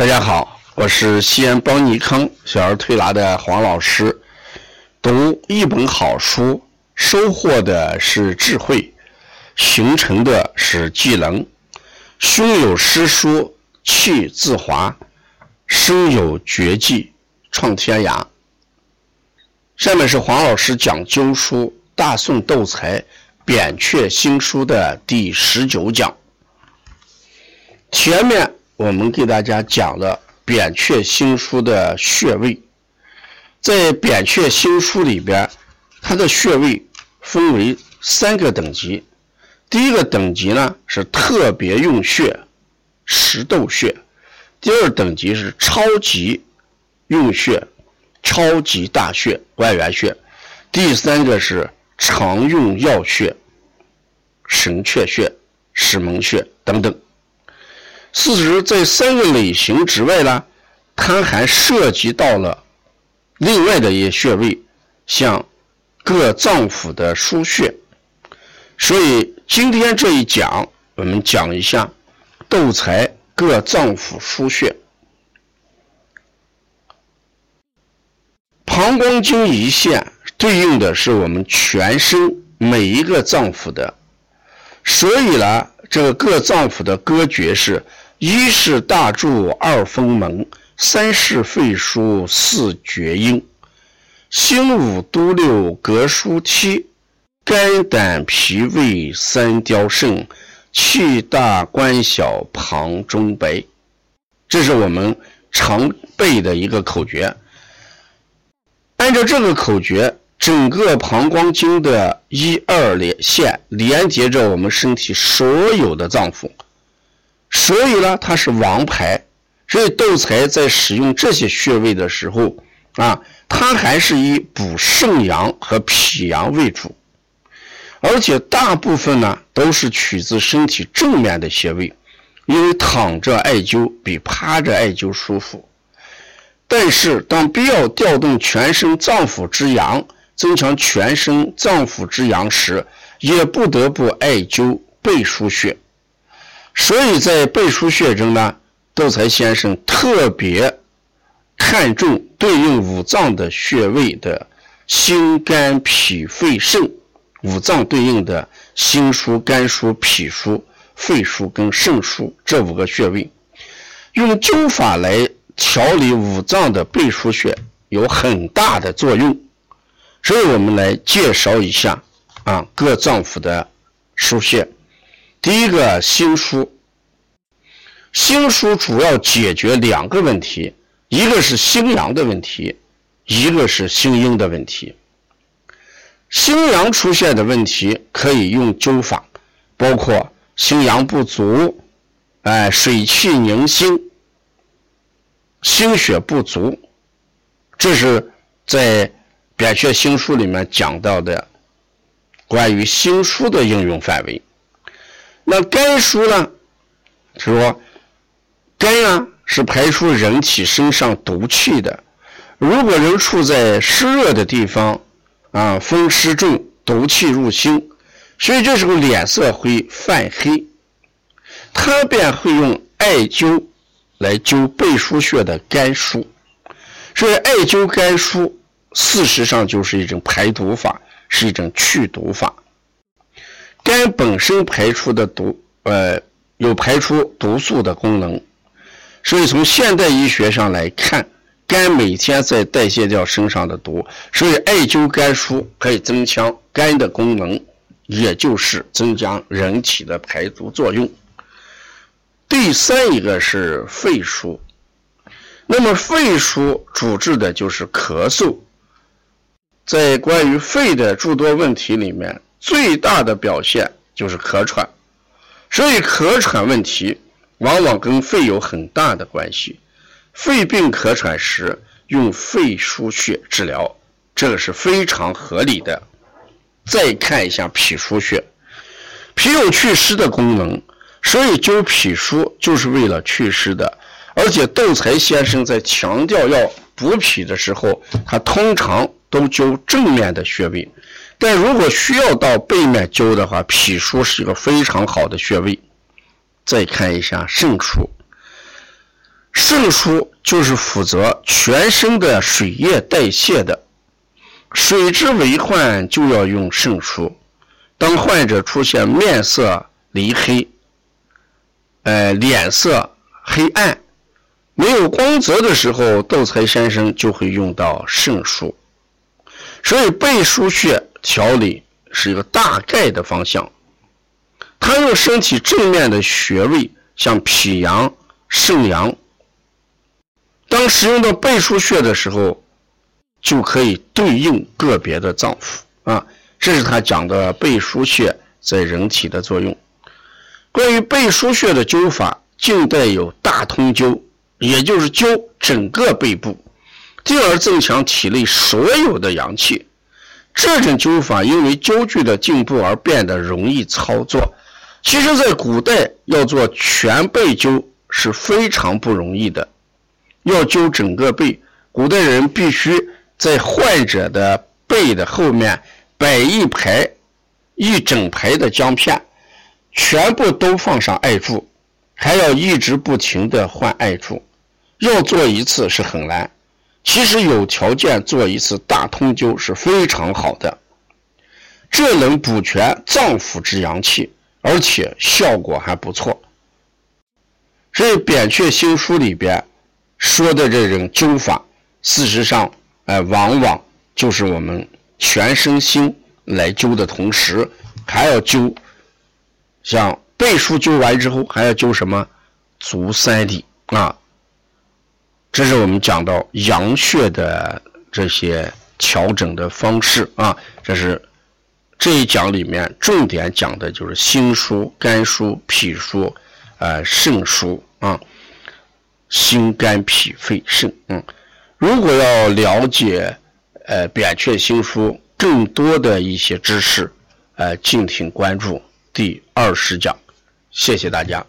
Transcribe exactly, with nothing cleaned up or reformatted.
大家好，我是西安邦尼康小儿推拿的黄老师。读一本好书，收获的是智慧，形成的是技能。胸有诗书气自华，身有绝技创天涯。下面是黄老师讲灸书《大宋斗才扁鹊新书》的第十九讲。前面我们给大家讲了扁鹊新书的穴位，在扁鹊新书里边，它的穴位分为三个等级。第一个等级呢是特别用穴石豆穴，第二等级是超级用穴超级大穴外缘穴，第三个是常用药穴神阙穴石门穴等等。事实在三个类型之外呢，它还涉及到了另外的一些穴位，像各脏腑的腧穴。所以今天这一讲我们讲一下斗才各脏腑腧穴。膀胱经一线对应的是我们全身每一个脏腑的，所以呢这个各脏腑的歌诀是一是大柱，二风门，三是肺腧，四厥阴，心五督六膈腧七，肝胆脾胃三貂肾，气大关小旁中白。这是我们常背的一个口诀。按照这个口诀，整个膀胱经的一二连线连接着我们身体所有的脏腑，所以呢它是王牌。所以斗才在使用这些穴位的时候啊，它还是以补肾阳和脾阳为主，而且大部分呢都是取自身体正面的穴位，因为躺着艾灸比趴着艾灸舒服。但是当必要调动全身脏腑之阳，增强全身脏腑之阳时，也不得不艾灸背腧穴。所以在背腧穴中呢，斗才先生特别看重对应五脏的穴位的心肝脾肺肾，五脏对应的心腧、肝腧、脾腧、肺腧跟肾腧这五个穴位。用灸法来调理五脏的背腧穴有很大的作用，所以我们来介绍一下啊各脏腑的腧穴。第一个心腧，心腧主要解决两个问题，一个是心阳的问题，一个是心阴的问题。心阳出现的问题可以用灸法，包括心阳不足、呃、水气凝心、心血不足，这是在扁鹊新书里面讲到的关于心腧的应用范围。那肝腧呢，是说肝啊是排出人体身上毒气的，如果人处在湿热的地方啊，风湿重，毒气入心，所以这时候脸色会泛黑，他便会用艾灸来灸背腧穴的肝腧。所以艾灸肝腧事实上就是一种排毒法，是一种去毒法。肝本身排出的毒呃有排出毒素的功能，所以从现代医学上来看，肝每天在代谢掉身上的毒，所以艾灸肝腧可以增强肝的功能，也就是增强人体的排毒作用。第三一个是肺腧，那么肺腧主治的就是咳嗽。在关于肺的诸多问题里面，最大的表现就是咳喘，所以咳喘问题往往跟肺有很大的关系。肺病咳喘时用肺腧穴治疗，这个是非常合理的。再看一下脾腧穴，脾有祛湿的功能，所以灸脾腧就是为了祛湿的。而且斗才先生在强调要补脾的时候，他通常都灸正面的穴位，但如果需要到背面灸的话，脾腧是一个非常好的穴位。再看一下肾腧，肾腧就是负责全身的水液代谢的，水之为患就要用肾腧。当患者出现面色黧黑、呃、脸色黑暗、没有光泽的时候，道财先生就会用到肾腧。所以背腧穴调理是一个大概的方向，他用身体正面的穴位，像脾阳、肾阳，当使用到背腧穴的时候，就可以对应个别的脏腑啊。这是他讲的背腧穴在人体的作用。关于背腧穴的灸法，近代有大通灸，也就是灸整个背部，进而增强体内所有的阳气。这种灸法因为灸具的进步而变得容易操作，其实在古代要做全背灸是非常不容易的，要灸整个背，古代人必须在患者的背的后面摆一排一整排的姜片，全部都放上艾柱，还要一直不停的换艾柱，要做一次是很难。其实有条件做一次大通灸是非常好的，这能补全脏腑之阳气，而且效果还不错。所以《扁鹊心书》里边说的这种灸法，事实上、呃、往往就是我们全身心来灸的同时，还要灸像背腧灸完之后还要灸什么足三里啊。这是我们讲到阳穴的这些调整的方式啊，这是这一讲里面重点讲的就是心腧、肝腧、脾腧、呃、肾腧啊，心、肝、脾、肺、肾。嗯，如果要了解呃扁鹊心书更多的一些知识，呃，敬请关注第二十讲，谢谢大家。